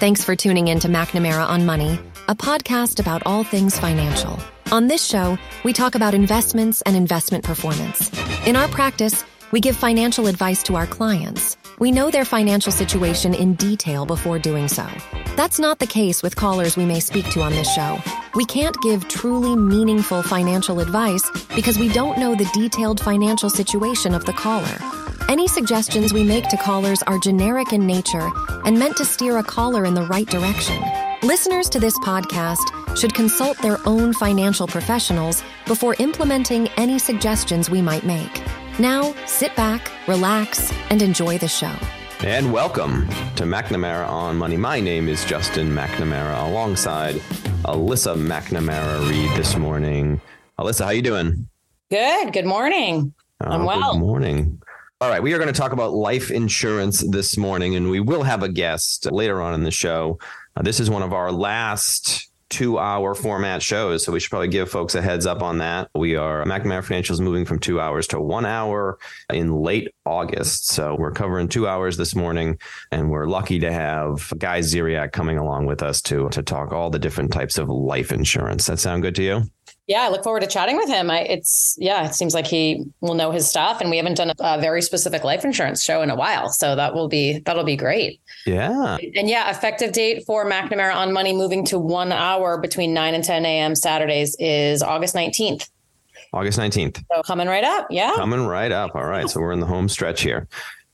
Thanks for tuning in to McNamara on Money, a podcast about all things financial. On this show, we talk about investments and investment performance. In our practice, we give financial advice to our clients. We know their financial situation in detail before doing so. That's not the case with callers we may speak to on this show. We can't give truly meaningful financial advice because we don't know the detailed financial situation of the caller. Any suggestions we make to callers are generic in nature and meant to steer a caller in the right direction. Listeners to this podcast should consult their own financial professionals before implementing any suggestions we might make. Now, sit back, relax, and enjoy the show. And welcome to McNamara on Money. My name is Justin McNamara, alongside Alyssa McNamara Reed this morning. Alyssa, how you doing? Good. Good morning. I'm well. Good morning. All right. We are going to talk about life insurance this morning, and we will have a guest later on in the show. This is one of our last two-hour format shows, so we should probably give folks a heads up on that. We are, McNamara Financial is moving from 2 hours to 1 hour in late August. So we're covering 2 hours this morning, and we're lucky to have Guy Ziriak coming along with us to talk all the different types of life insurance. That sound good to you? Yeah, I look forward to chatting with him. It seems like he will know his stuff, and we haven't done a very specific life insurance show in a while, so that'll be great. Yeah, and effective date for McNamara on Money moving to 1 hour between 9 and 10 a.m. Saturdays is August 19th. So coming right up. Yeah, coming right up. All right, so we're in the home stretch here.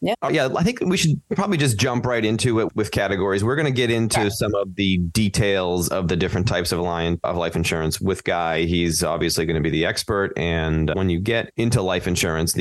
Yeah. Yeah, I think we should probably just jump right into it with categories. We're going to get into some of the details of the different types of life insurance with Guy. He's obviously going to be the expert. And when you get into life insurance,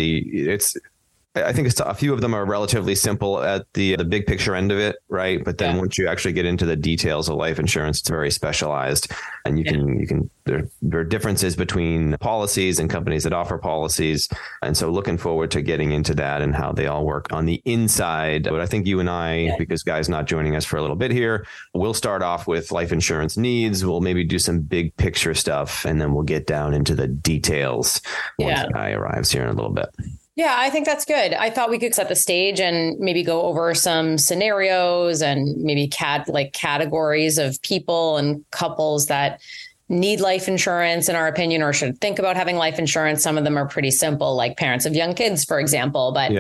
I think a few of them are relatively simple at the big picture end of it, right? But then once you actually get into the details of life insurance, it's very specialized, and there are differences between policies and companies that offer policies. And so looking forward to getting into that and how they all work on the inside. But I think you and I, because Guy's not joining us for a little bit here, we'll start off with life insurance needs. We'll maybe do some big picture stuff, and then we'll get down into the details once Guy arrives here in a little bit. Yeah, I think that's good. I thought we could set the stage and maybe go over some scenarios and maybe categories of people and couples that need life insurance, in our opinion, or should think about having life insurance. Some of them are pretty simple, like parents of young kids, for example. But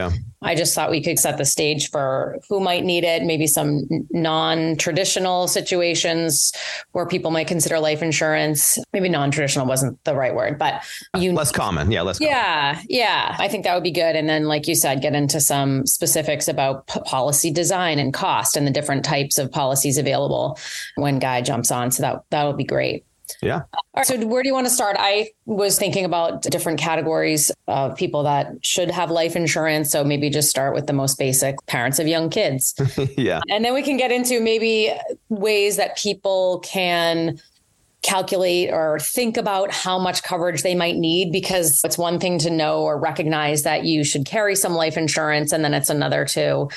I just thought we could set the stage for who might need it, maybe some non-traditional situations where people might consider life insurance. Maybe non-traditional wasn't the right word, but less common. Yeah, less common. Yeah. I think that would be good. And then, like you said, get into some specifics about policy design and cost and the different types of policies available when Guy jumps on. So that would be great. Yeah. All right. So where do you want to start? I was thinking about different categories of people that should have life insurance. So maybe just start with the most basic, parents of young kids. Yeah. And then we can get into maybe ways that people can calculate or think about how much coverage they might need, because it's one thing to know or recognize that you should carry some life insurance, and then it's another to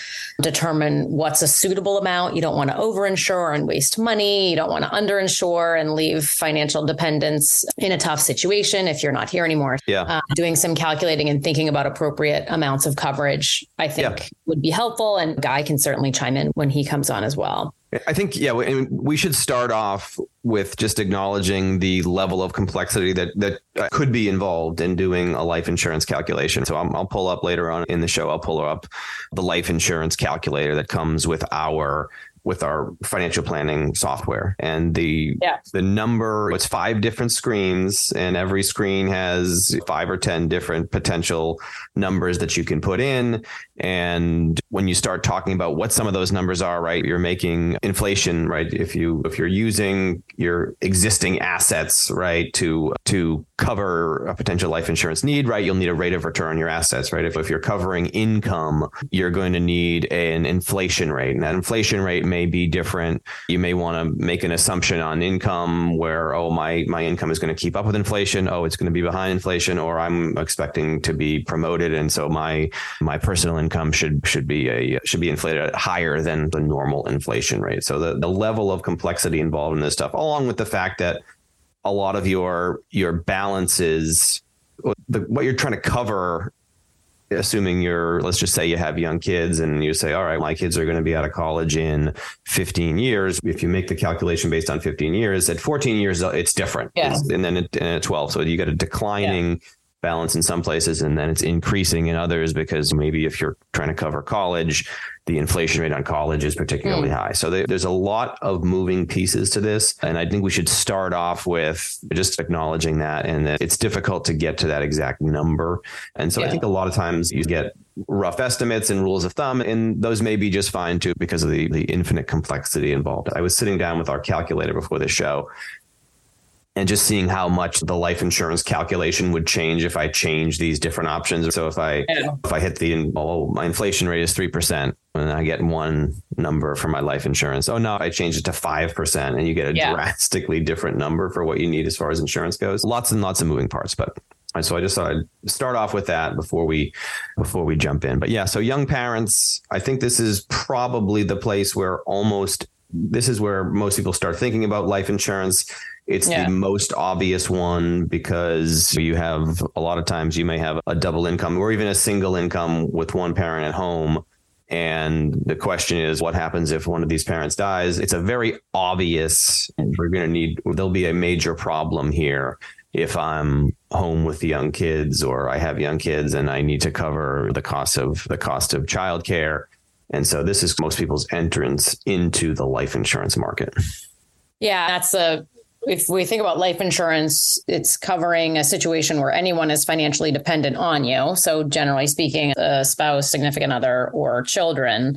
determine what's a suitable amount. You don't want to overinsure and waste money. You don't want to underinsure and leave financial dependents in a tough situation if you're not here anymore. Yeah. Doing some calculating and thinking about appropriate amounts of coverage, I think would be helpful. And Guy can certainly chime in when he comes on as well. I think, we should start off with just acknowledging the level of complexity that could be involved in doing a life insurance calculation. So I'll pull up later on in the show, the life insurance calculator that comes with our financial planning software. And the number, it's 5 different screens, and every screen has 5 or 10 different potential numbers that you can put in. And when you start talking about what some of those numbers are, right, you're making inflation, right? If you're using your existing assets, right, to cover a potential life insurance need, right, you'll need a rate of return on your assets, right? If you're covering income, you're going to need an inflation rate, and that inflation rate may be different. You may want to make an assumption on income where, my income is going to keep up with inflation. Oh, it's going to be behind inflation, or I'm expecting to be promoted. And so my personal income should be inflated at higher than the normal inflation rate. So the level of complexity involved in this stuff, along with the fact that a lot of your balances, what you're trying to cover assuming you're, let's just say you have young kids and you say, all right, my kids are going to be out of college in 15 years. If you make the calculation based on 15 years, at 14 years, it's different. Yeah. And then at 12. So you got a declining balance in some places, and then it's increasing in others, because maybe if you're trying to cover college, the inflation rate on college is particularly high. So there's a lot of moving pieces to this. And I think we should start off with just acknowledging that, and that it's difficult to get to that exact number. And so I think a lot of times you get rough estimates and rules of thumb, and those may be just fine too, because of the infinite complexity involved. I was sitting down with our calculator before the show, and just seeing how much the life insurance calculation would change if I change these different options. So if I hit my inflation rate is 3%, and I get one number for my life insurance. Oh, no, I changed it to 5%, and you get a drastically different number for what you need as far as insurance goes. Lots and lots of moving parts. But so I just thought I'd start off with that before we jump in. But yeah, so young parents, I think this is probably the place where most people start thinking about life insurance. It's the most obvious one, because you have a lot of times you may have a double income or even a single income with one parent at home. And the question is, what happens if one of these parents dies? It's a very obvious, there'll be a major problem here if I'm home with the young kids, or I have young kids and I need to cover the cost of childcare. And so this is most people's entrance into the life insurance market. Yeah, if we think about life insurance, it's covering a situation where anyone is financially dependent on you. So generally speaking, a spouse, significant other, or children.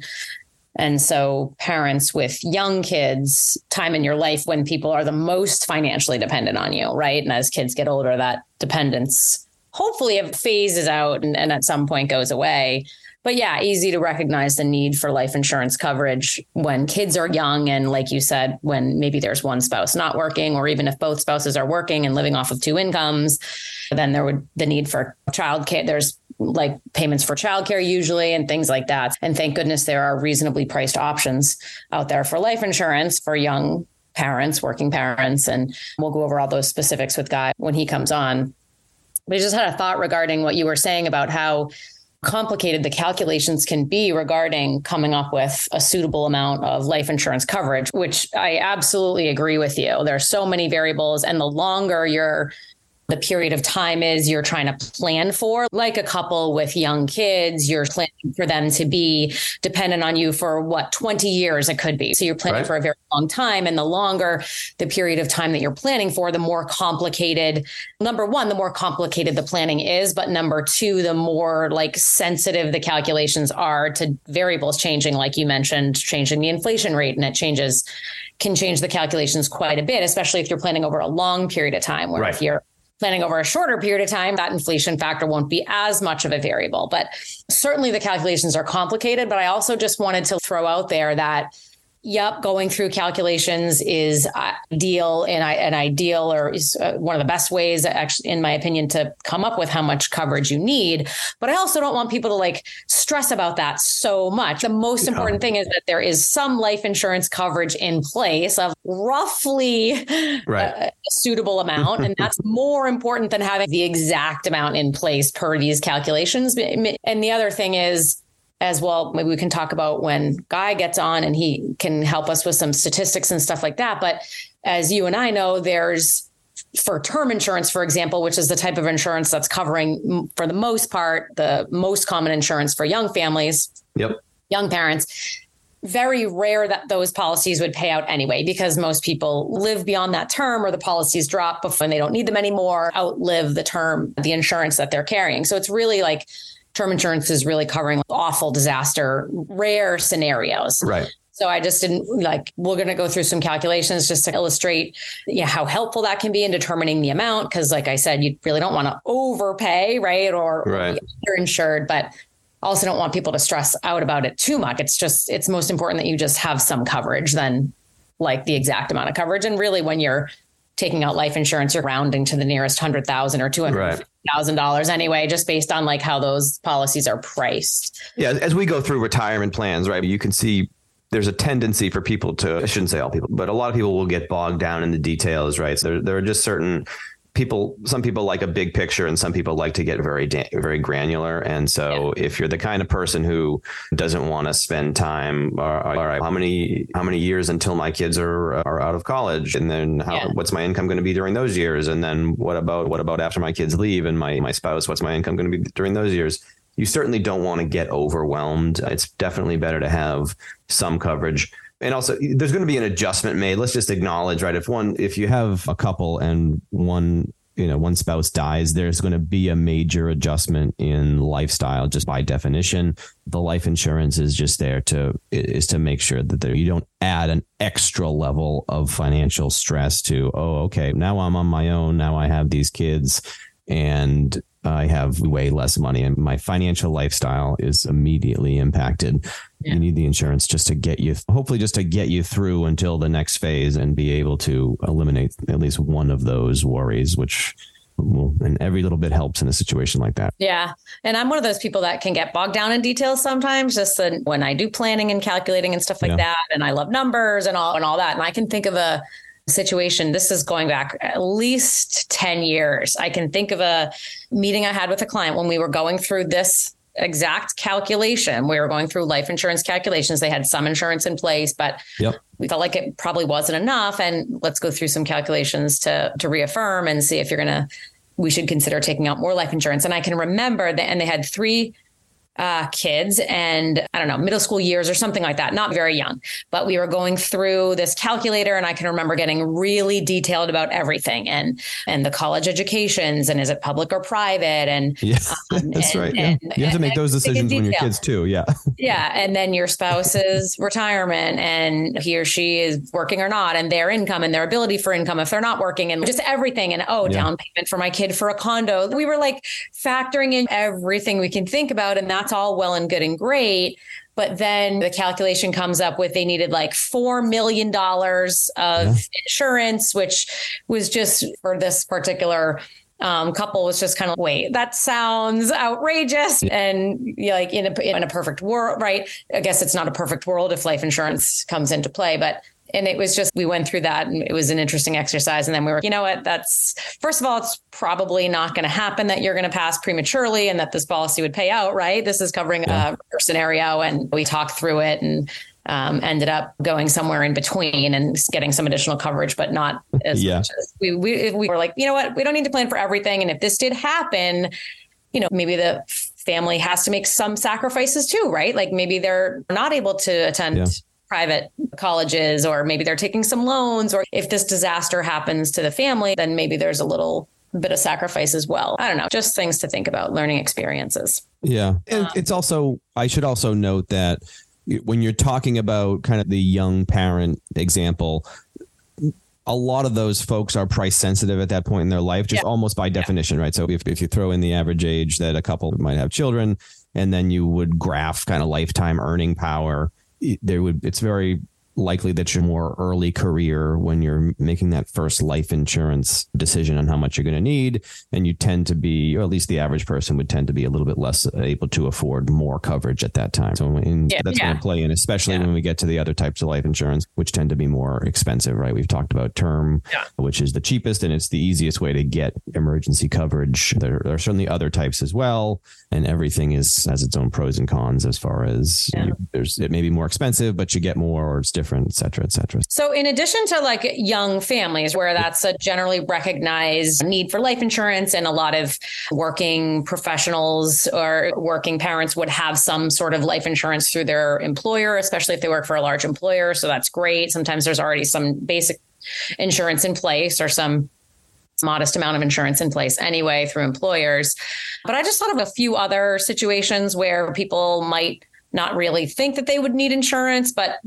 And so parents with young kids, time in your life when people are the most financially dependent on you, right? And as kids get older, that dependence hopefully phases out and at some point goes away. But yeah, easy to recognize the need for life insurance coverage when kids are young. And like you said, when maybe there's one spouse not working, or even if both spouses are working and living off of two incomes, then there would the need for childcare. There's like payments for childcare usually and things like that. And thank goodness there are reasonably priced options out there for life insurance for young parents, working parents. And we'll go over all those specifics with Guy when he comes on. But I just had a thought regarding what you were saying about how complicated the calculations can be regarding coming up with a suitable amount of life insurance coverage, which I absolutely agree with you. There are so many variables, and the longer the period of time is you're trying to plan for, like a couple with young kids, you're planning for them to be dependent on you for 20 years it could be. So you're planning for a very long time. And the longer the period of time that you're planning for, the more complicated, number one, the more complicated the planning is. But number two, the more sensitive the calculations are to variables changing, like you mentioned, changing the inflation rate, and it can change the calculations quite a bit, especially if you're planning over a long period of time, where if you're planning over a shorter period of time, that inflation factor won't be as much of a variable. But certainly the calculations are complicated. But I also just wanted to throw out there that, going through calculations is ideal, or is one of the best ways, actually, in my opinion, to come up with how much coverage you need. But I also don't want people to stress about that so much. The most important thing is that there is some life insurance coverage in place of roughly a suitable amount. And that's more important than having the exact amount in place per these calculations. And the other thing is, as well, maybe we can talk about when Guy gets on and he can help us with some statistics and stuff like that. But as you and I know, there's for term insurance, for example, which is the type of insurance that's covering, for the most part, the most common insurance for young families, young parents. Very rare that those policies would pay out anyway, because most people live beyond that term, or the policies drop before and they don't need them anymore, outlive the term, the insurance that they're carrying. So it's really term insurance is really covering awful disaster, rare scenarios. Right. So I just didn't we're going to go through some calculations just to illustrate how helpful that can be in determining the amount. Because like I said, you really don't want to overpay, right? Or be underinsured, but also don't want people to stress out about it too much. It's most important that you just have some coverage than the exact amount of coverage. And really when you're taking out life insurance, you're rounding to the nearest $100,000 or $250,000 anyway, just based on how those policies are priced. Yeah. As we go through retirement plans, right, you can see there's a tendency for people to, I shouldn't say all people, but a lot of people will get bogged down in the details, right? So there are just certain some people like a big picture and some people like to get very granular. And so if you're the kind of person who doesn't want to spend time, all right, how many years until my kids are out of college? And then what's my income going to be during those years? And then what about after my kids leave and my spouse, what's my income going to be during those years? You certainly don't want to get overwhelmed. It's definitely better to have some coverage. And also, there's going to be an adjustment made. Let's just acknowledge, right? If you have a couple and one spouse dies, there's going to be a major adjustment in lifestyle, just by definition. The life insurance is just there to make sure that you don't add an extra level of financial stress to, oh, okay, now I'm on my own. Now I have these kids and I have way less money and my financial lifestyle is immediately impacted. Yeah. You need the insurance just to get you through until the next phase and be able to eliminate at least one of those worries, and every little bit helps in a situation like that. Yeah. And I'm one of those people that can get bogged down in details sometimes, just when I do planning and calculating and stuff like that. And I love numbers and all that. And I can think of a situation. This is going back at least 10 years. I can think of a meeting I had with a client when we were going through this exact calculation. We were going through life insurance calculations. They had some insurance in place, but we felt like it probably wasn't enough. And let's go through some calculations to reaffirm and see if we should consider taking out more life insurance. And I can remember that, and they had three kids and I don't know, middle school years or something like that. Not very young, but we were going through this calculator and I can remember getting really detailed about everything and the college educations and is it public or private? And that's right. You have to make those decisions when your kids too. Yeah. Yeah. And then your spouse's retirement and he or she is working or not and their income and their ability for income if they're not working and just everything. And down payment for my kid for a condo. We were like factoring in everything we can think about and that's all well and good and great. But then the calculation comes up with they needed like $4 million of insurance, which was just for this particular couple was just kind of, wait, that sounds outrageous. And you're like in a perfect world, right? I guess it's not a perfect world if life insurance comes into play, and it was just, we went through that and it was an interesting exercise. And then we were, you know what, that's, first of all, it's probably not going to happen that you're going to pass prematurely and that this policy would pay out, right? This is covering a scenario and we talked through it and ended up going somewhere in between and getting some additional coverage, but not as much as we were like, you know what, we don't need to plan for everything. And if this did happen, maybe the family has to make some sacrifices too, right? Like maybe they're not able to attend private colleges, or maybe they're taking some loans, or if this disaster happens to the family, then maybe there's a little bit of sacrifice as well. I don't know, just things to think about, learning experiences. Yeah. And it's also, I should also note that when you're talking about kind of the young parent example, a lot of those folks are price sensitive at that point in their life, just almost by definition, right? So if you throw in the average age that a couple might have children, and then you would graph kind of lifetime earning power, it's very likely that you're more early career when you're making that first life insurance decision on how much you're going to need. And you tend to be, or at least the average person would tend to be a little bit less able to afford more coverage at that time. So that's going to play in, especially when we get to the other types of life insurance, which tend to be more expensive, right? We've talked about term, which is the cheapest and it's the easiest way to get emergency coverage. There are certainly other types as well. And everything has its own pros and cons as far as it may be more expensive, but you get more or it's different. Et cetera, et cetera. So in addition to like young families where that's a generally recognized need for life insurance and a lot of working professionals or working parents would have some sort of life insurance through their employer, especially if they work for a large employer. So that's great. Sometimes there's already some basic insurance in place or some modest amount of insurance in place anyway through employers. But I just thought of a few other situations where people might not really think that they would need insurance, but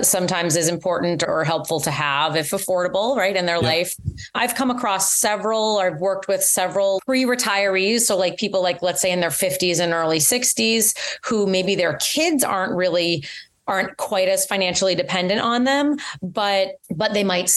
sometimes is important or helpful to have if affordable, right, in their life. I've come across several, or I've worked with several pre-retirees. So like people like, let's say in their 50s and early 60s, who maybe their kids aren't really aren't quite as financially dependent on them, but they might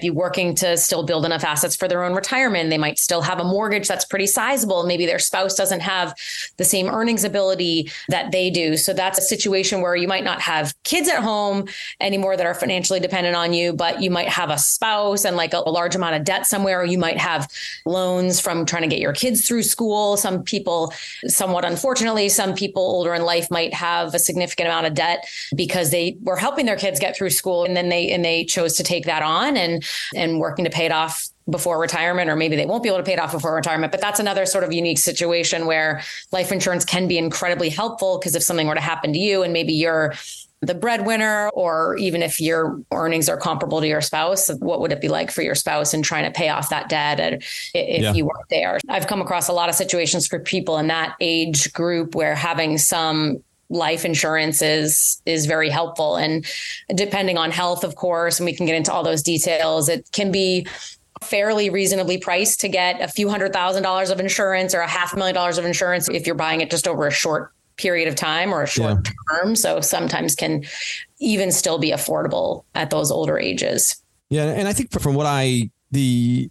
be working to still build enough assets for their own retirement. They might still have a mortgage that's pretty sizable. Maybe their spouse doesn't have the same earnings ability that they do. So that's a situation where you might not have kids at home anymore that are financially dependent on you, but you might have a spouse and like a large amount of debt somewhere, or you might have loans from trying to get your kids through school. Some people, somewhat unfortunately, some people older in life might have a significant amount of debt because they were helping their kids get through school and then they chose to take that on and working to pay it off before retirement, or maybe they won't be able to pay it off before retirement. But that's another sort of unique situation where life insurance can be incredibly helpful, because if something were to happen to you and maybe you're the breadwinner, or even if your earnings are comparable to your spouse, what would it be like for your spouse in trying to pay off that debt if you weren't there? I've come across a lot of situations for people in that age group where having some life insurance is very helpful. And depending on health, of course, and we can get into all those details, it can be fairly reasonably priced to get a few $100,000 of insurance or $500,000 of insurance if you're buying it just over a short period of time or a short term. So sometimes can even still be affordable at those older ages. Yeah. And I think from what I think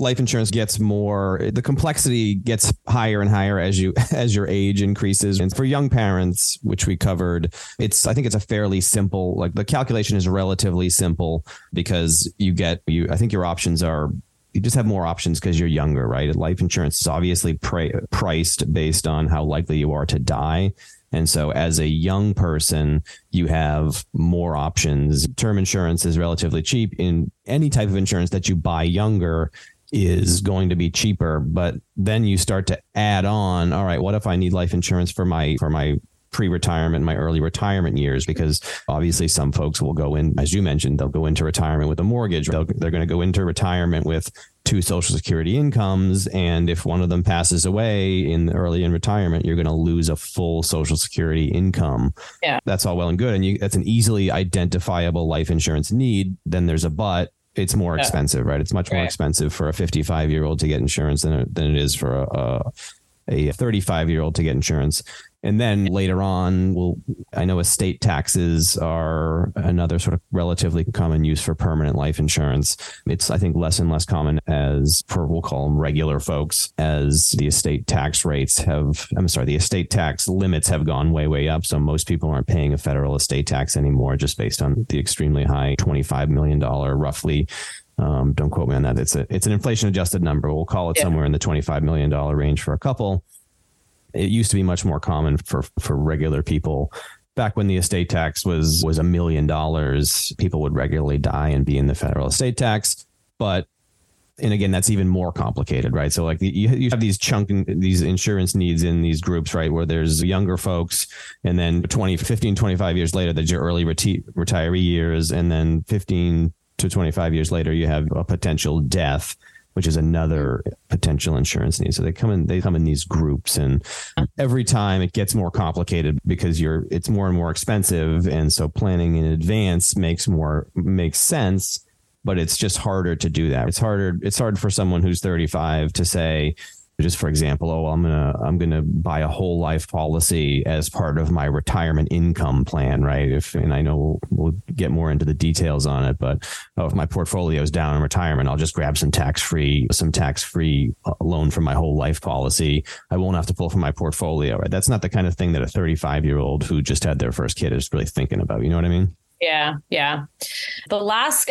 life insurance gets more, the complexity gets higher and higher as your age increases. And for young parents, which we covered, I think it's a fairly simple, like the calculation is relatively simple because I think your options are, you just have more options because you're younger, right? Life insurance is obviously priced based on how likely you are to die. And so as a young person, you have more options. Term insurance is relatively cheap. In any type of insurance that you buy younger is going to be cheaper, but then you start to add on, all right, what if I need life insurance for my pre-retirement, my early retirement years, because obviously some folks will go in, as you mentioned, they'll go into retirement with a mortgage. They're going to go into retirement with 2 Social Security incomes. And if one of them passes away early in retirement, you're going to lose a full Social Security income. Yeah, that's all well and good. And that's an easily identifiable life insurance need. Then there's a but. It's more expensive, right? It's much more expensive for a 55-year-old to get insurance than it is for a 35-year-old to get insurance. And then later on, I know estate taxes are another sort of relatively common use for permanent life insurance. It's, I think, less and less common we'll call them regular folks, as the estate tax limits have gone way, way up. So most people aren't paying a federal estate tax anymore, just based on the extremely high $25 million roughly. Don't quote me on that. It's an inflation adjusted number. We'll call it somewhere in the $25 million range for a couple. It used to be much more common for regular people. Back when the estate tax was $1 million, people would regularly die and be in the federal estate tax. But, and again, that's even more complicated, right? So like you have these these insurance needs in these groups, right? Where there's younger folks, and then 15, 25 years later, that's your early retiree years. And then 15 to 25 years later, you have a potential death, which is another potential insurance need. So they come in these groups, and every time it gets more complicated because it's more and more expensive. And so planning in advance makes sense, but it's just harder to do that. It's hard for someone who's 35 to say, just for example, I'm going to buy a whole life policy as part of my retirement income plan, right? And I know we'll get more into the details on it, but if my portfolio is down in retirement, I'll just grab some tax-free loan from my whole life policy. I won't have to pull from my portfolio, right? That's not the kind of thing that a 35-year-old who just had their first kid is really thinking about. You know what I mean? Yeah. Yeah. The last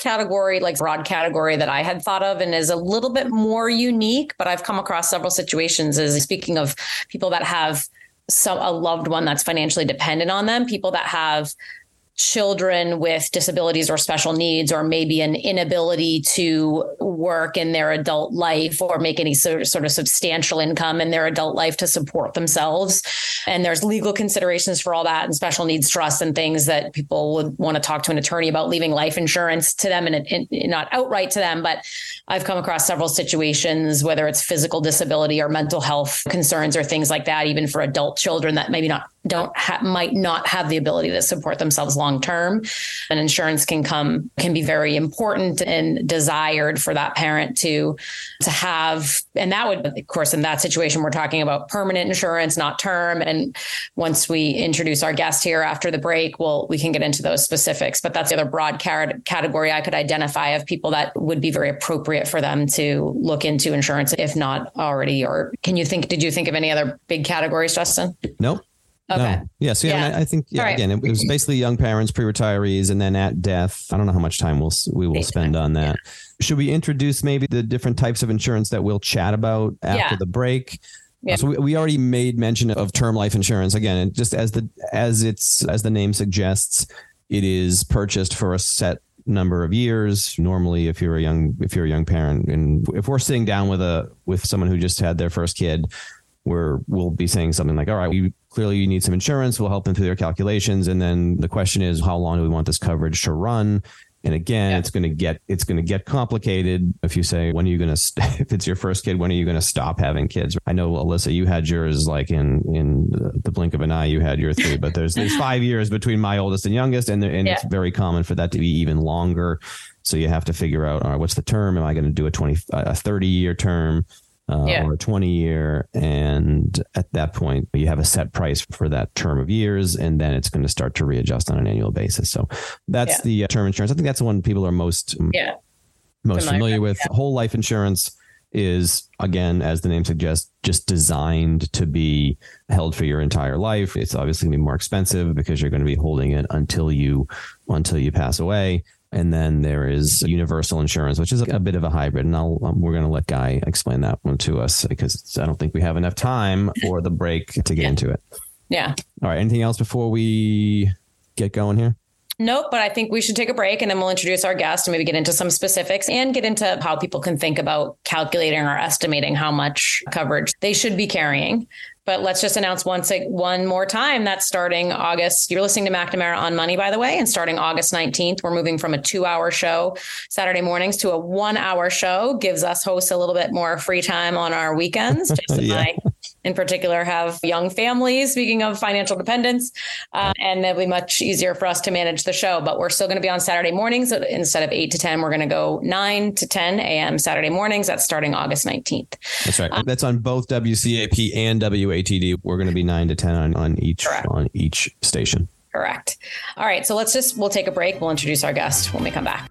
category, like broad category that I had thought of and is a little bit more unique, but I've come across several situations, is speaking of people that have a loved one that's financially dependent on them, people that have children with disabilities or special needs, or maybe an inability to work in their adult life or make any sort of substantial income in their adult life to support themselves. And there's legal considerations for all that, and special needs trusts and things that people would want to talk to an attorney about, leaving life insurance to them and not outright to them. But I've come across several situations, whether it's physical disability or mental health concerns or things like that, even for adult children that maybe not might not have the ability to support themselves long term. And insurance can be very important and desired for that parent to have. And that would, of course, in that situation, we're talking about permanent insurance, not term. And once we introduce our guest here after the break, we can get into those specifics. But that's the other broad category I could identify of people that would be very appropriate for them to look into insurance, if not already. Or did you think of any other big categories, Justin? Nope. Okay. No. Yeah. So yeah. I think, yeah, right. Again, it was basically young parents, pre-retirees, and then at death. I don't know how much time we will spend on that. Yeah. Should we introduce maybe the different types of insurance that we'll chat about after the break? Yeah. So we already made mention of term life insurance. Again, and just as the name suggests, it is purchased for a set number of years. Normally, if you're a young parent, and if we're sitting down with someone who just had their first kid, we'll be saying something like, all right, clearly you need some insurance. We'll help them through their calculations. And then the question is, how long do we want this coverage to run? And again, it's going to get complicated. If you say, if it's your first kid, when are you going to stop having kids? I know, Alyssa, you had yours like in the blink of an eye, you had your three, but there's 5 years between my oldest and youngest. And it's very common for that to be even longer. So you have to figure out, all right, what's the term? Am I going to do a 30-year term? Or a 20-year. And at that point, you have a set price for that term of years, and then it's going to start to readjust on an annual basis. So that's the term insurance. I think that's the one people are most familiar with. Yeah. Whole life insurance is, again, as the name suggests, just designed to be held for your entire life. It's obviously going to be more expensive because you're going to be holding it until you pass away. And then there is universal insurance, which is a bit of a hybrid. And we're going to let Guy explain that one to us because I don't think we have enough time for the break to get into it. Yeah. All right. Anything else before we get going here? Nope. But I think we should take a break, and then we'll introduce our guest and maybe get into some specifics and get into how people can think about calculating or estimating how much coverage they should be carrying. But let's just announce one more time that starting August, you're listening to McNamara on Money, by the way, and starting August 19th, we're moving from a 2-hour show Saturday mornings to a 1-hour show. Gives us hosts a little bit more free time on our weekends. Justin and I, in particular, have young families, speaking of financial dependence, and it'll be much easier for us to manage the show. But we're still going to be on Saturday mornings. Instead of 8 to 10, we're going to go 9 to 10 a.m. Saturday mornings. That's starting August 19th. That's right. That's on both WCAP and WATD. We're going to be 9 to 10 on each station. Correct. All right. So we'll take a break. We'll introduce our guest when we come back.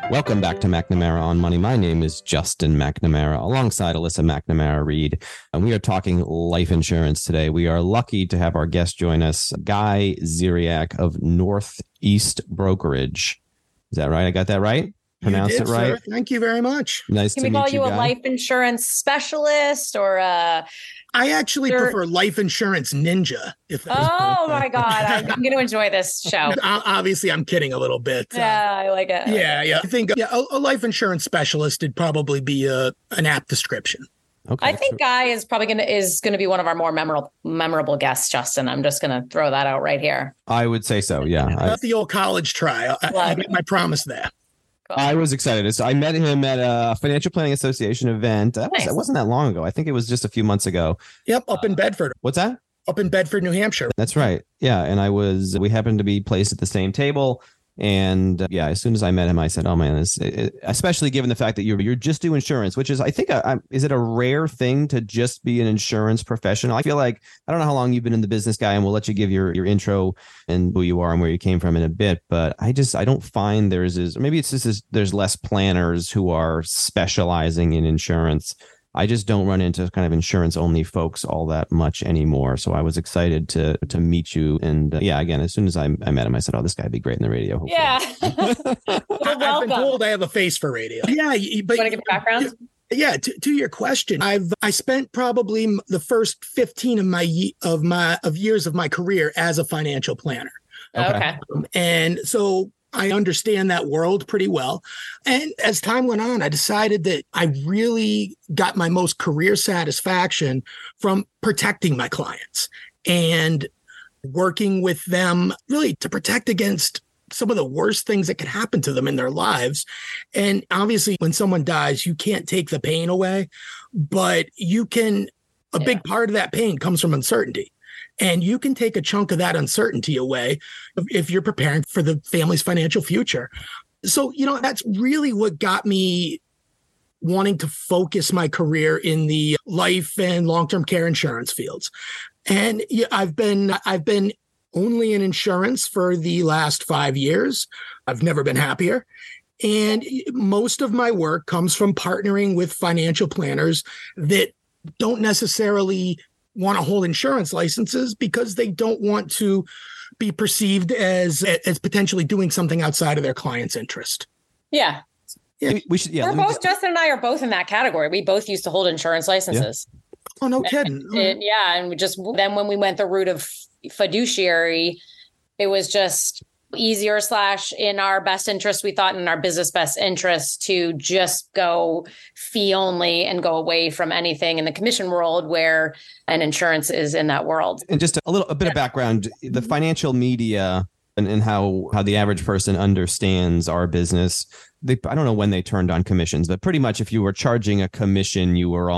Welcome back to McNamara on Money. My name is Justin McNamara, alongside Alyssa McNamara Reed, and we are talking life insurance today. We are lucky to have our guest join us, Guy Ziriak of Northeast Brokerage. Is that right? I got that right? Pronounce it right? Sir. Thank you very much. Nice to meet you. Can we call you a life insurance specialist or a... I actually prefer life insurance ninja. Oh my God. I'm going to enjoy this show. Obviously, I'm kidding a little bit. Yeah, I like it. Yeah. I think a life insurance specialist would probably be an apt description. Okay. I think Guy is probably going to be one of our more memorable guests, Justin. I'm just going to throw that out right here. I would say so. Yeah. Not the old college try. I promise that. I was excited. So I met him at a Financial Planning Association event. It wasn't that long ago. I think it was just a few months ago. Yep. Up in Bedford. What's that? Up in Bedford, New Hampshire. That's right. Yeah. And we happened to be placed at the same table. And as soon as I met him, I said, oh man, especially given the fact that you're just do insurance, which is, I think, is it a rare thing to just be an insurance professional? I feel like, I don't know how long you've been in the business, Guy, and we'll let you give your intro and who you are and where you came from in a bit. But I don't find there's less planners who are specializing in insurance. I just don't run into kind of insurance only folks all that much anymore. So I was excited to meet you. And again, as soon as I met him, I said, oh, this guy would be great in the radio. Hopefully. Yeah. Well, I've been told I have a face for radio. Yeah. But you want to give background? Yeah, to your question, I spent probably the first 15 years of my career as a financial planner. Okay. And so I understand that world pretty well. And as time went on, I decided that I really got my most career satisfaction from protecting my clients and working with them really to protect against some of the worst things that could happen to them in their lives. And obviously, when someone dies, you can't take the pain away, but you can, a big part of that pain comes from uncertainty. And you can take a chunk of that uncertainty away if you're preparing for the family's financial future. So, you know, that's really what got me wanting to focus my career in the life and long-term care insurance fields. And I've been only in insurance for the last 5 years. I've never been happier. And most of my work comes from partnering with financial planners that don't necessarily want to hold insurance licenses because they don't want to be perceived as potentially doing something outside of their client's interest. Yeah. Yeah. We should, yeah, Justin and I are both in that category. We both used to hold insurance licenses. Yeah. Oh, no kidding. And we just, then when we went the route of fiduciary, it was just easier / in our best interest. We thought in our business best interest to just go fee only and go away from anything in the commission world where an insurance is in that world. And just a bit of background, the financial media and how the average person understands our business. I don't know when they turned on commissions, but pretty much if you were charging a commission, you were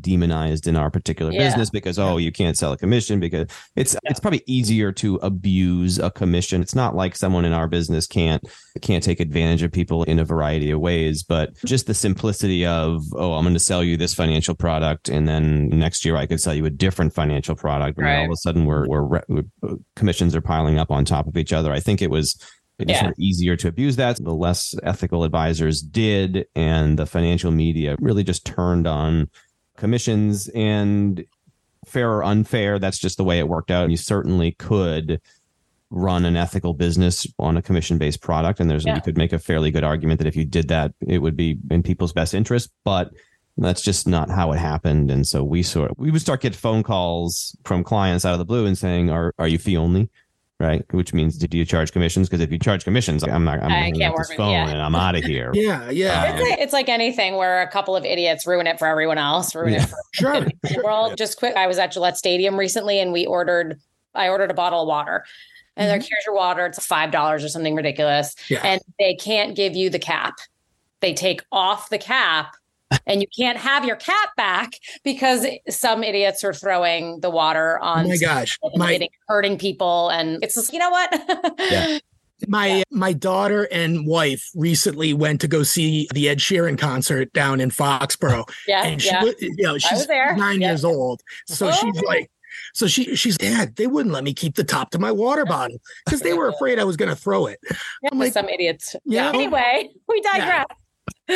demonized in our particular business because, you can't sell a commission because it's probably easier to abuse a commission. It's not like someone in our business can't take advantage of people in a variety of ways, but just the simplicity of, I'm going to sell you this financial product. And then next year I could sell you a different financial product. And all of a sudden we're commissions are piling up on top of each other. I think it was sort of easier to abuse that. The less ethical advisors did, and the financial media really just turned on commissions. And fair or unfair, that's just the way it worked out. And you certainly could run an ethical business on a commission-based product. And you could make a fairly good argument that if you did that, it would be in people's best interest. But that's just not how it happened. And so we would start getting phone calls from clients out of the blue and saying, "Are you fee only?" Right. Which means, do you charge commissions? Because if you charge commissions, I can't work this phone and I'm out of here. Yeah. Yeah. It's like anything where a couple of idiots ruin it for everyone else. We're all just quick. I was at Gillette Stadium recently and I ordered a bottle of water and they're like, here's your water. It's $5 or something ridiculous. Yeah. And they can't give you the cap. They take off the cap. And you can't have your cap back because some idiots are throwing the water on. Oh my gosh, hurting people. And it's just, you know what? Yeah. My daughter and wife recently went to go see the Ed Sheeran concert down in Foxborough. Yeah. And she's 9 years old. So she's like, she's Dad, they wouldn't let me keep the top to my water bottle because they were afraid I was going to throw it. Yeah, I'm like, some idiots. Yeah. Anyway, we digress. Yeah. I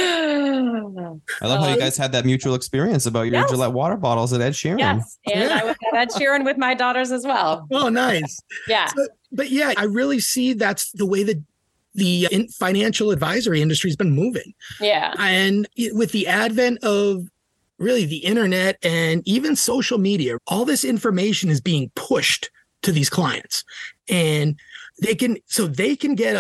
love how you guys had that mutual experience about your Gillette water bottles at Ed Sheeran. Yes, and I was at Ed Sheeran with my daughters as well. Oh, nice. Yeah. But I really see that's the way that the financial advisory industry has been moving. Yeah. And with the advent of really the internet and even social media, all this information is being pushed to these clients. And They can get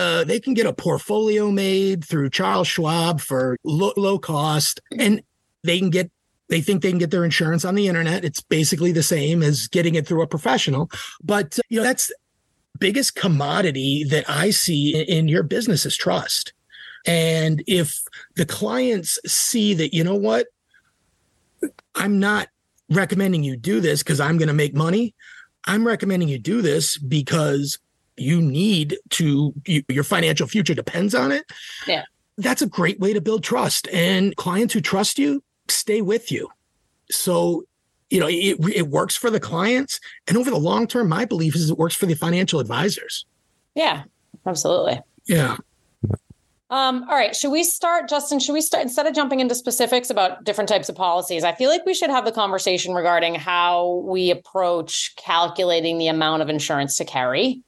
a portfolio made through Charles Schwab for low cost, and they think they can get their insurance on the internet. It's basically the same as getting it through a professional, but that's the biggest commodity that I see in your business is trust. And if the clients see that, you know what, I'm not recommending you do this because I'm going to make money. I'm recommending you do this because you need to, your financial future depends on it. Yeah. That's a great way to build trust, and clients who trust you stay with you. So, it works for the clients, and over the long term, my belief is it works for the financial advisors. Yeah, absolutely. Yeah. All right. Should we start, Justin, instead of jumping into specifics about different types of policies, I feel like we should have the conversation regarding how we approach calculating the amount of insurance to carry.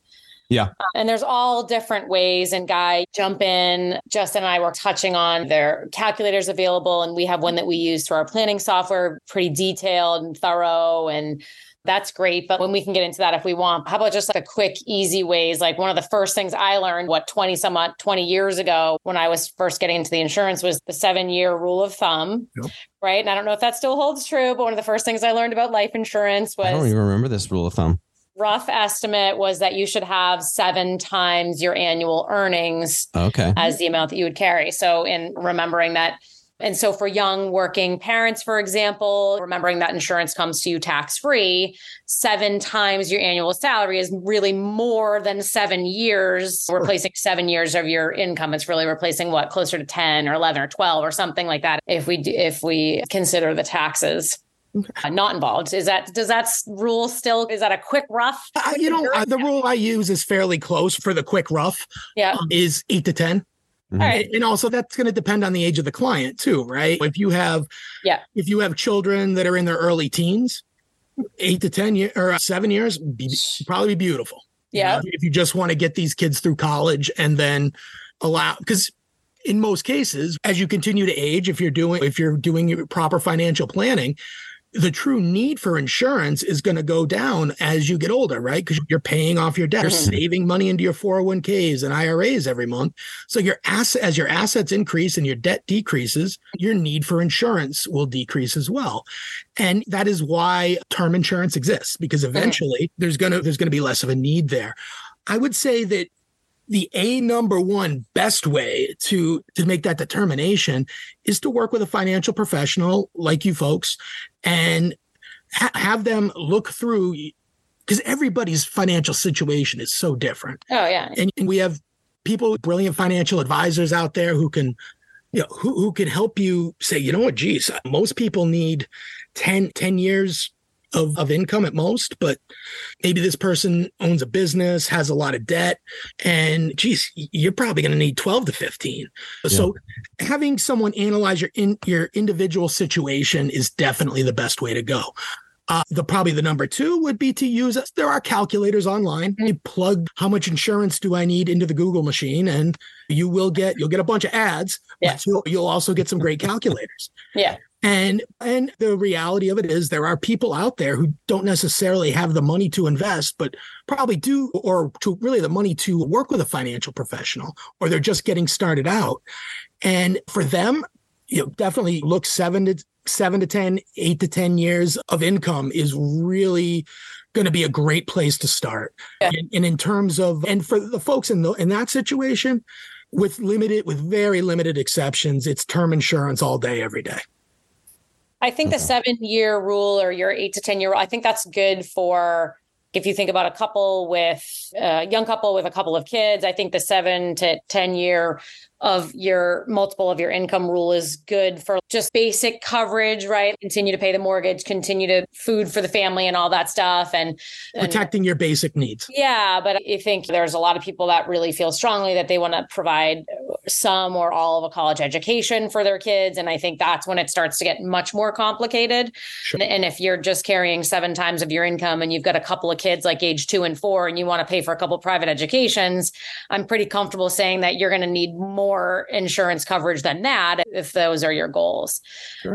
Yeah. And there's all different ways. And Guy, jump in. Justin and I were touching on their calculators available. And we have one that we use for our planning software, pretty detailed and thorough. And that's great. But when we can get into that, if we want, how about just like a quick, easy ways? Like one of the first things I learned, 20 years ago, when I was first getting into the insurance was the 7-year rule of thumb. Yep. Right. And I don't know if that still holds true, but one of the first things I learned about life insurance was, I don't even remember this rule of thumb. Rough estimate was that you should have 7 times your annual earnings as the amount that you would carry. So in remembering that, and so for young working parents, for example, remembering that insurance comes to you tax-free, 7 times your annual salary is really more than 7 years, replacing 7 years of your income. It's really replacing what, closer to 10 or 11 or 12 or something like that, if we consider the taxes. Not involved. Is that a quick rough? The rule I use is fairly close for the quick rough. Yeah, is 8 to 10. Mm-hmm. All right. And also that's going to depend on the age of the client too, right? If you have children that are in their early teens, 8 to 10 years or 7 years, probably beautiful. Yeah. You know, if you just want to get these kids through college and then because in most cases, as you continue to age, if you're doing your proper financial planning, the true need for insurance is going to go down as you get older, right? Because you're paying off your debt, you're saving money into your 401ks and IRAs every month. So as your assets increase and your debt decreases, your need for insurance will decrease as well. And that is why term insurance exists, because eventually there's going to be less of a need there. I would say that the number one best way to make that determination is to work with a financial professional like you folks and have them look through, because everybody's financial situation is so different. Oh, yeah. And we have people, brilliant financial advisors out there who can help you say, you know what, geez, most people need 10 years of income at most, but maybe this person owns a business, has a lot of debt, and geez, you're probably going to need 12 to 15. Yeah. So having someone analyze your individual situation is definitely the best way to go. Probably the number two would be to use, there are calculators online. You plug how much insurance do I need into the Google machine and you'll get a bunch of ads, but you'll also get some great calculators. Yeah. And the reality of it is there are people out there who don't necessarily have the money to invest, but probably do, or to really the money to work with a financial professional, or they're just getting started out. And for them, definitely look 7 to 10, 8 to 10 years of income is really going to be a great place to start. Yeah. And in terms of, and for the folks in that situation, with very limited exceptions, it's term insurance all day, every day. I think the 7-year rule or your 8 to 10 year rule, I think that's good for if you think about a young couple with a couple of kids. I think the 7 to 10 year of your multiple of your income rule is good for just basic coverage, right? Continue to pay the mortgage, continue to food for the family and all that stuff. And protecting your basic needs. Yeah. But I think there's a lot of people that really feel strongly that they want to provide some or all of a college education for their kids. And I think that's when it starts to get much more complicated. Sure. And if you're just carrying 7 times of your income and you've got a couple of kids like age 2 and 4, and you want to pay for a couple of private educations, I'm pretty comfortable saying that you're going to need more insurance coverage than that if those are your goals. Sure.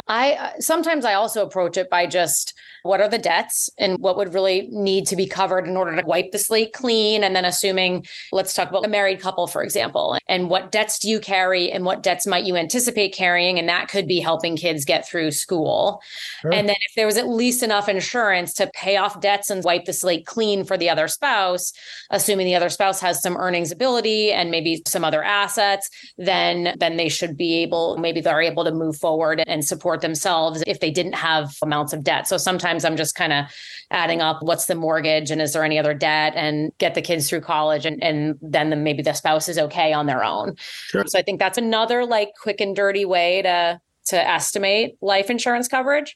Sometimes I also approach it by just what are the debts and what would really need to be covered in order to wipe the slate clean. And then assuming, let's talk about a married couple, for example, and what debts do you carry and what debts might you anticipate carrying? And that could be helping kids get through school. Sure. And then if there was at least enough insurance to pay off debts and wipe the slate clean for the other spouse, assuming the other spouse has some earnings ability and maybe some other assets, then they should be able, maybe they're able to move forward and support themselves if they didn't have amounts of debt. So sometimes I'm just kind of adding up what's the mortgage and is there any other debt, and get the kids through college and then maybe the spouse is okay on their own. Sure. So I think that's another like quick and dirty way to estimate life insurance coverage.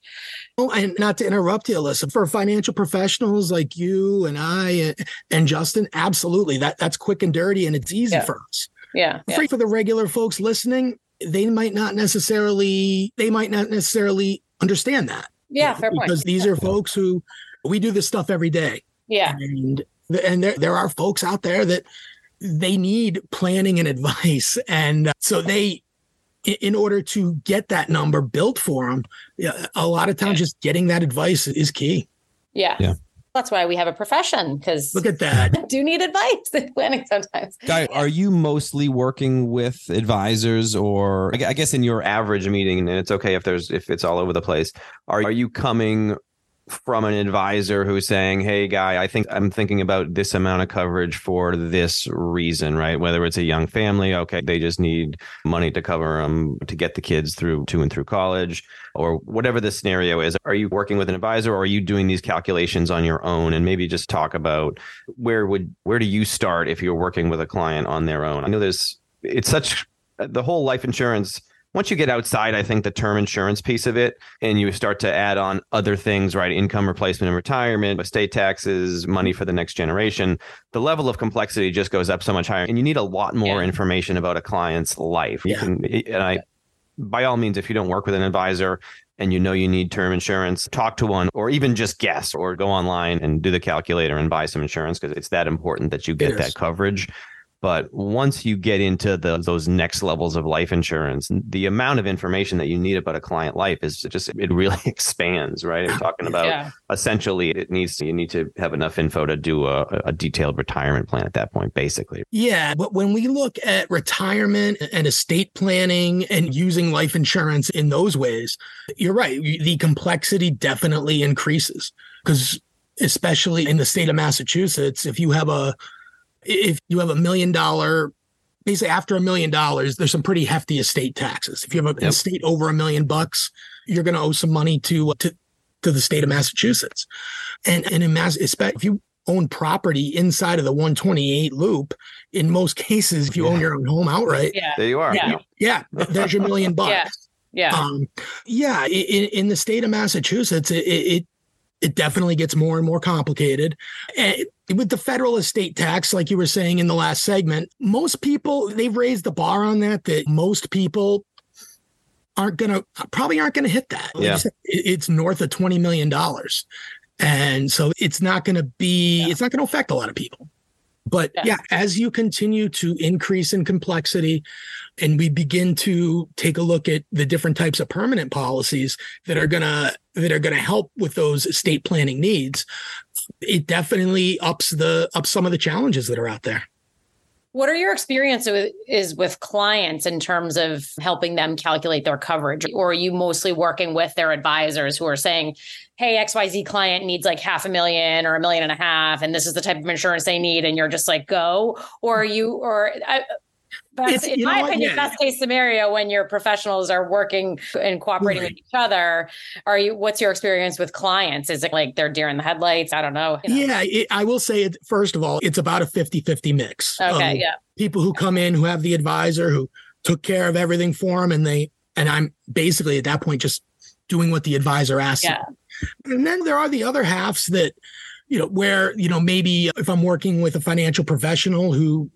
Oh, and not to interrupt you, Alyssa, for financial professionals like you and I and Justin, absolutely. That's quick and dirty and it's easy for us. Yeah. Free for the regular folks listening, they might not necessarily understand that. Yeah, fair point. Because these are folks who we do this stuff every day. Yeah. And And there are folks out there that they need planning and advice. And so they, in order to get that number built for them, a lot of times just getting that advice is key. Yeah. That's why we have a profession, because look at that. I do need advice in planning sometimes. Guy, are you mostly working with advisors, or I guess in your average meeting, and it's okay if it's all over the place, are you coming from an advisor who's saying, hey, Guy, I think I'm thinking about this amount of coverage for this reason, right? Whether it's a young family, okay, they just need money to cover them to get the kids through to and through college, or whatever the scenario is. Are you working with an advisor, or are you doing these calculations on your own? And maybe just talk about where do you start if you're working with a client on their own? I know the whole life insurance. Once you get outside, I think, the term insurance piece of it, and you start to add on other things, right? Income replacement and retirement, estate taxes, money for the next generation. The level of complexity just goes up so much higher, and you need a lot more information about a client's life. Yeah. And by all means, if you don't work with an advisor and you know you need term insurance, talk to one, or even just guess, or go online and do the calculator and buy some insurance, because it's that important that you get that coverage. But once you get into those next levels of life insurance, the amount of information that you need about a client life is just, it really expands, right? I'm talking about essentially you need to have enough info to do a detailed retirement plan at that point, basically. Yeah. But when we look at retirement and estate planning and using life insurance in those ways, you're right. The complexity definitely increases, because especially in the state of Massachusetts, if you have $1 million, basically after $1 million, there's some pretty hefty estate taxes. If you have an estate over $1 million, you're going to owe some money to the state of Massachusetts. And in Massachusetts, if you own property inside of the 128 loop, in most cases, if you own your own home outright, there you are. Yeah, there's your $1 million. In the state of Massachusetts, it definitely gets more and more complicated. And with the federal estate tax, like you were saying in the last segment, most people, they've raised the bar on that most people probably aren't going to hit that. Like you said, it's north of $20 million. And so it's not going to be, it's not going to affect a lot of people. But as you continue to increase in complexity and we begin to take a look at the different types of permanent policies that are going to help with those estate planning needs, it definitely ups some of the challenges that are out there. What are your experiences with clients in terms of helping them calculate their coverage? Or are you mostly working with their advisors who are saying, hey, XYZ client needs like $500,000 or $1.5 million, and this is the type of insurance they need, and you're just like, go? Or best case scenario, when your professionals are working and cooperating with each other, what's your experience with clients? Is it like they're deer in the headlights? I don't know. I will say, first of all, it's about a 50-50 mix. Okay. People who come in, who have the advisor, who took care of everything for them. And I'm basically at that point, just doing what the advisor asks. Yeah. And then there are the other halves that, where, maybe if I'm working with a financial professional who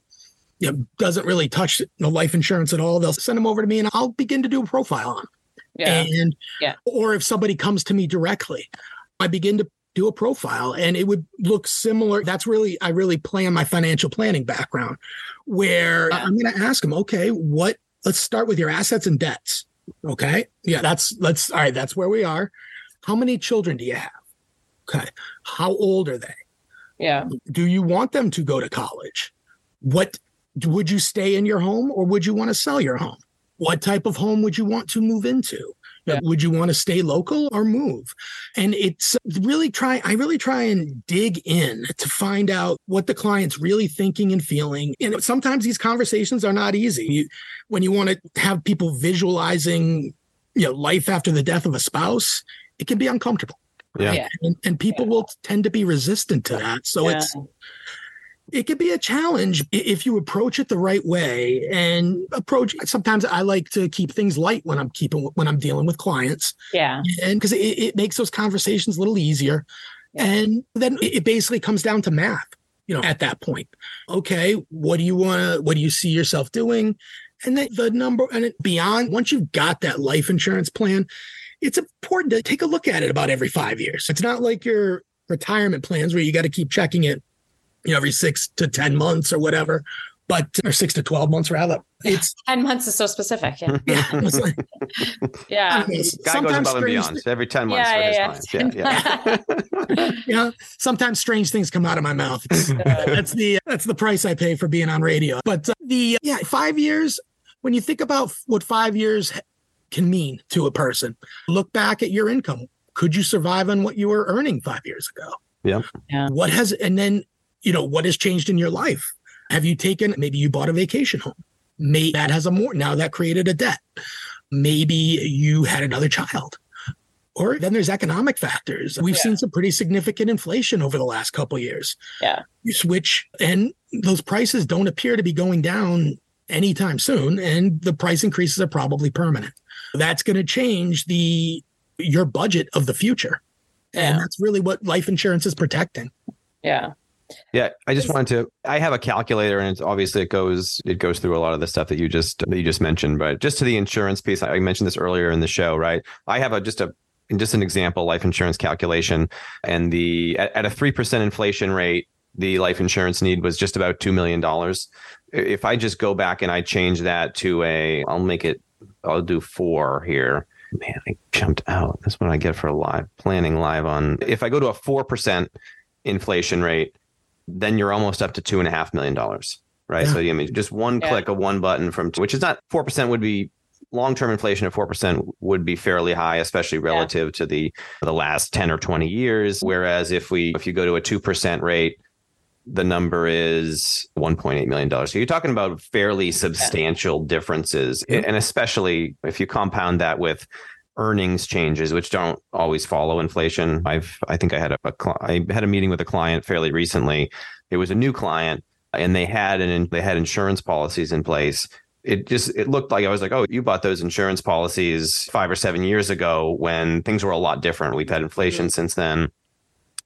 doesn't really touch life insurance at all, they'll send them over to me and I'll begin to do a profile on them. Or if somebody comes to me directly, I begin to do a profile, and it would look similar. That's really, I really play on my financial planning background, where I'm going to ask them, okay, let's start with your assets and debts. Okay. Yeah. All right. That's where we are. How many children do you have? Okay. How old are they? Yeah. Do you want them to go to college? Would you stay in your home, or would you want to sell your home? What type of home would you want to move into? Yeah. Would you want to stay local or move? And it's really I really try and dig in to find out what the client's really thinking and feeling. And sometimes these conversations are not easy. When you want to have people visualizing, life after the death of a spouse, it can be uncomfortable. Yeah. And people will tend to be resistant to that. So it could be a challenge if you approach it the right way and approach. Sometimes I like to keep things light when I'm dealing with clients. Yeah. And because it makes those conversations a little easier. Yeah. And then it basically comes down to math, at that point. Okay. What do you see yourself doing? And then the number and beyond, once you've got that life insurance plan, it's important to take a look at it about every 5 years. It's not like your retirement plans where you got to keep checking it every 6 to 10 months or whatever, but or 6 to 12 months rather. It's 10 months is so specific. Yeah. Yeah. I mean, Guy goes above and beyond every 10 months for his clients. Yeah. You know, sometimes strange things come out of my mouth. That's the price I pay for being on radio. But 5 years. When you think about what 5 years can mean to a person, look back at your income. Could you survive on what you were earning 5 years ago? Yeah. What has changed in your life? Have you taken, maybe you bought a vacation home. Maybe that has now that created a debt. Maybe you had another child. Or then there's economic factors. We've seen some pretty significant inflation over the last couple of years. Yeah. And those prices don't appear to be going down anytime soon. And the price increases are probably permanent. That's going to change your budget of the future. Yeah. And that's really what life insurance is protecting. Yeah. Yeah. I have a calculator, and it's obviously it goes through a lot of the stuff that you just mentioned, but just to the insurance piece, I mentioned this earlier in the show, right? I have just an example life insurance calculation, and at a 3% inflation rate, the life insurance need was just about $2 million. If I just go back and I change that to I'll do 4 here. Man, I jumped out. That's what I get for planning live on. If I go to a 4% inflation rate, then you're almost up to $2.5 million, right? Yeah. So I mean, just one click of one button which is not 4% would be long-term inflation of 4% would be fairly high, especially relative to the last 10 or 20 years. Whereas if you go to a 2% rate, the number is $1.8 million. So you're talking about fairly substantial differences. Mm-hmm. And especially if you compound that with earnings changes, which don't always follow inflation. I had a meeting with a client fairly recently. It was a new client, and they had insurance policies in place. It looked like, I was like, oh, you bought those insurance policies 5 or 7 years ago when things were a lot different. We've had inflation since then.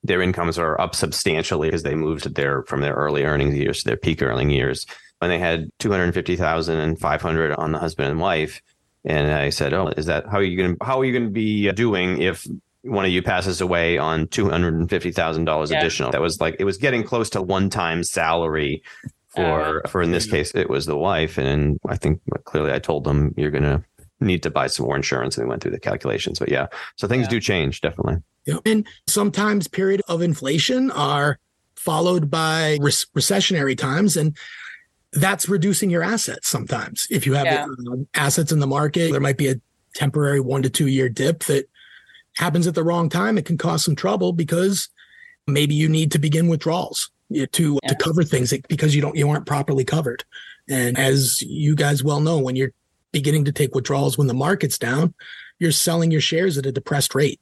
Their incomes are up substantially because they moved from their early earning years to their peak earning years. And they had $250,000 and $500 on the husband and wife. And I said, oh, is that how are you going to be doing if one of you passes away on $250,000 additional? That was it was getting close to one time salary for in this case, it was the wife. And I think clearly I told them, you're going to need to buy some more insurance. And we went through the calculations. But so things do change, definitely. Yep. And sometimes periods of inflation are followed by recessionary times. And that's reducing your assets sometimes. If you have assets in the market, there might be a temporary 1 to 2 year dip that happens at the wrong time. It can cause some trouble because maybe you need to begin withdrawals to cover things because you aren't properly covered. And as you guys well know, when you're beginning to take withdrawals when the market's down, you're selling your shares at a depressed rate.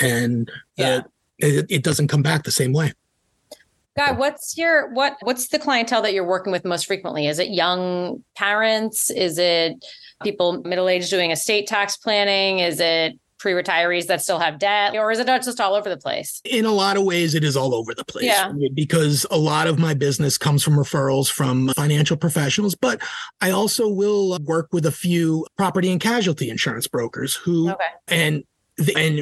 And it doesn't come back the same way. Guy, what's the clientele that you're working with most frequently? Is it young parents? Is it people middle-aged doing estate tax planning? Is it pre-retirees that still have debt? Or is it just all over the place? In a lot of ways, it is all over the place. Yeah. Right? Because a lot of my business comes from referrals from financial professionals. But I also will work with a few property and casualty insurance brokers and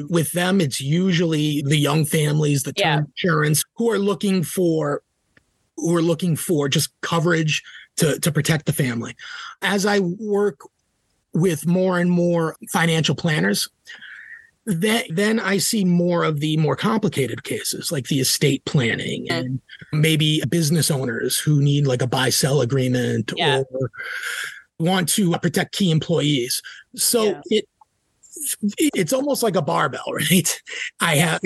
with them, it's usually the young families, the term insurance, who are looking for just coverage to protect the family. As I work with more and more financial planners, then I see more of the more complicated cases, like the estate planning and maybe business owners who need like a buy-sell agreement or want to protect key employees. So it's almost like a barbell, right? I have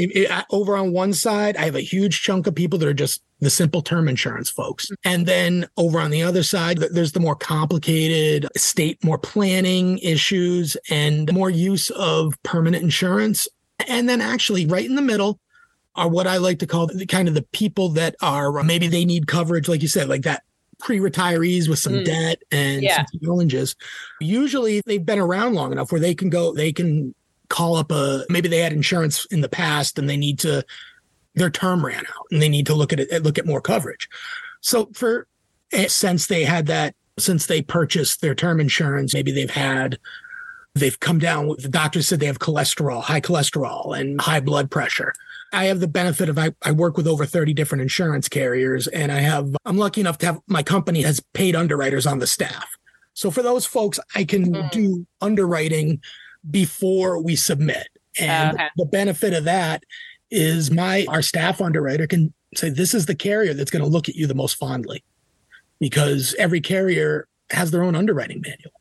over on one side, I have a huge chunk of people that are just the simple term insurance folks. And then over on the other side, there's the more complicated estate, more planning issues and more use of permanent insurance. And then actually right in the middle are what I like to call the people that are, maybe they need coverage, like you said, like that pre-retirees with some debt and some challenges. Usually they've been around long enough where they can call up maybe they had insurance in the past and their term ran out and they need to look at more coverage. So since they purchased their term insurance, maybe they've had They've come down with, the doctors said they have high cholesterol and high blood pressure. I have the benefit of, I work with over 30 different insurance carriers, and I'm lucky enough to have, my company has paid underwriters on the staff. So for those folks, I can do underwriting before we submit. And the benefit of that is our staff underwriter can say, this is the carrier that's going to look at you the most fondly, because every carrier has their own underwriting manual.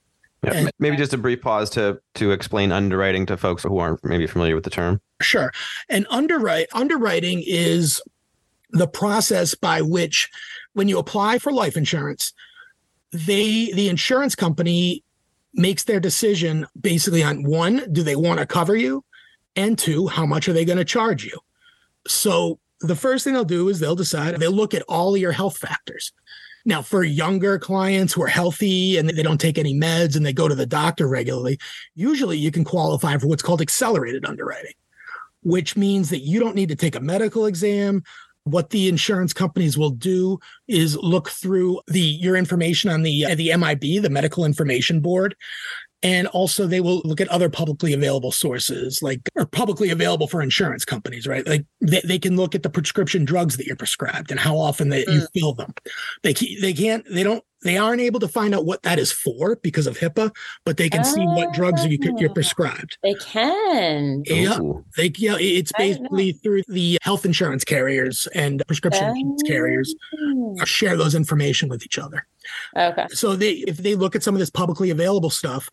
Yeah, and maybe just a brief pause to explain underwriting to folks who aren't maybe familiar with the term. Sure. And underwriting is the process by which, when you apply for life insurance, the insurance company makes their decision basically on, one, do they want to cover you? And two, how much are they going to charge you? So the first thing they'll do is they'll look at all of your health factors. Now, for younger clients who are healthy and they don't take any meds and they go to the doctor regularly, usually you can qualify for what's called accelerated underwriting, which means that you don't need to take a medical exam. What the insurance companies will do is look through your information on the MIB, the Medical Information Board, and also they will look at other publicly available sources, like, or publicly available for insurance companies, right? Like they can look at the prescription drugs that you're prescribed and how often you fill them. They aren't able to find out what that is for because of HIPAA, but they can see what drugs you're prescribed. They can. Yeah, it's basically through the health insurance carriers and prescription insurance carriers share those information with each other. Okay. So if they look at some of this publicly available stuff,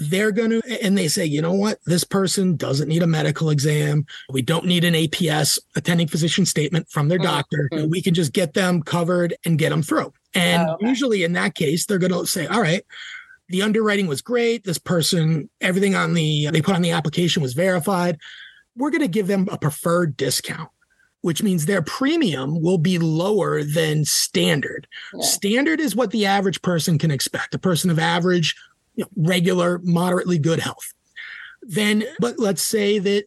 they say, you know what, this person doesn't need a medical exam. We don't need an APS, attending physician statement, from their doctor. Mm-hmm. We can just get them covered and get them through. And usually in that case, they're going to say, all right, the underwriting was great. This person, everything they put on the application was verified. We're going to give them a preferred discount, which means their premium will be lower than standard. Yeah. Standard is what the average person can expect. A person of average, regular, moderately good health. But let's say that,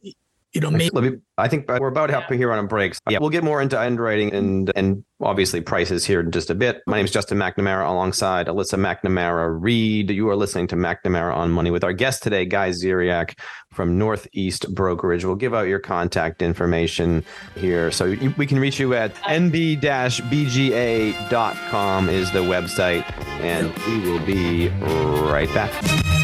I think we're about halfway here on a break. So yeah, we'll get more into underwriting and obviously prices here in just a bit. My name is Justin McNamara alongside Alyssa McNamara Reed. You are listening to McNamara on Money with our guest today, Guy Ziriak from Northeast Brokerage. We'll give out your contact information here. So we can reach you at nb-bga.com is the website, and we will be right back.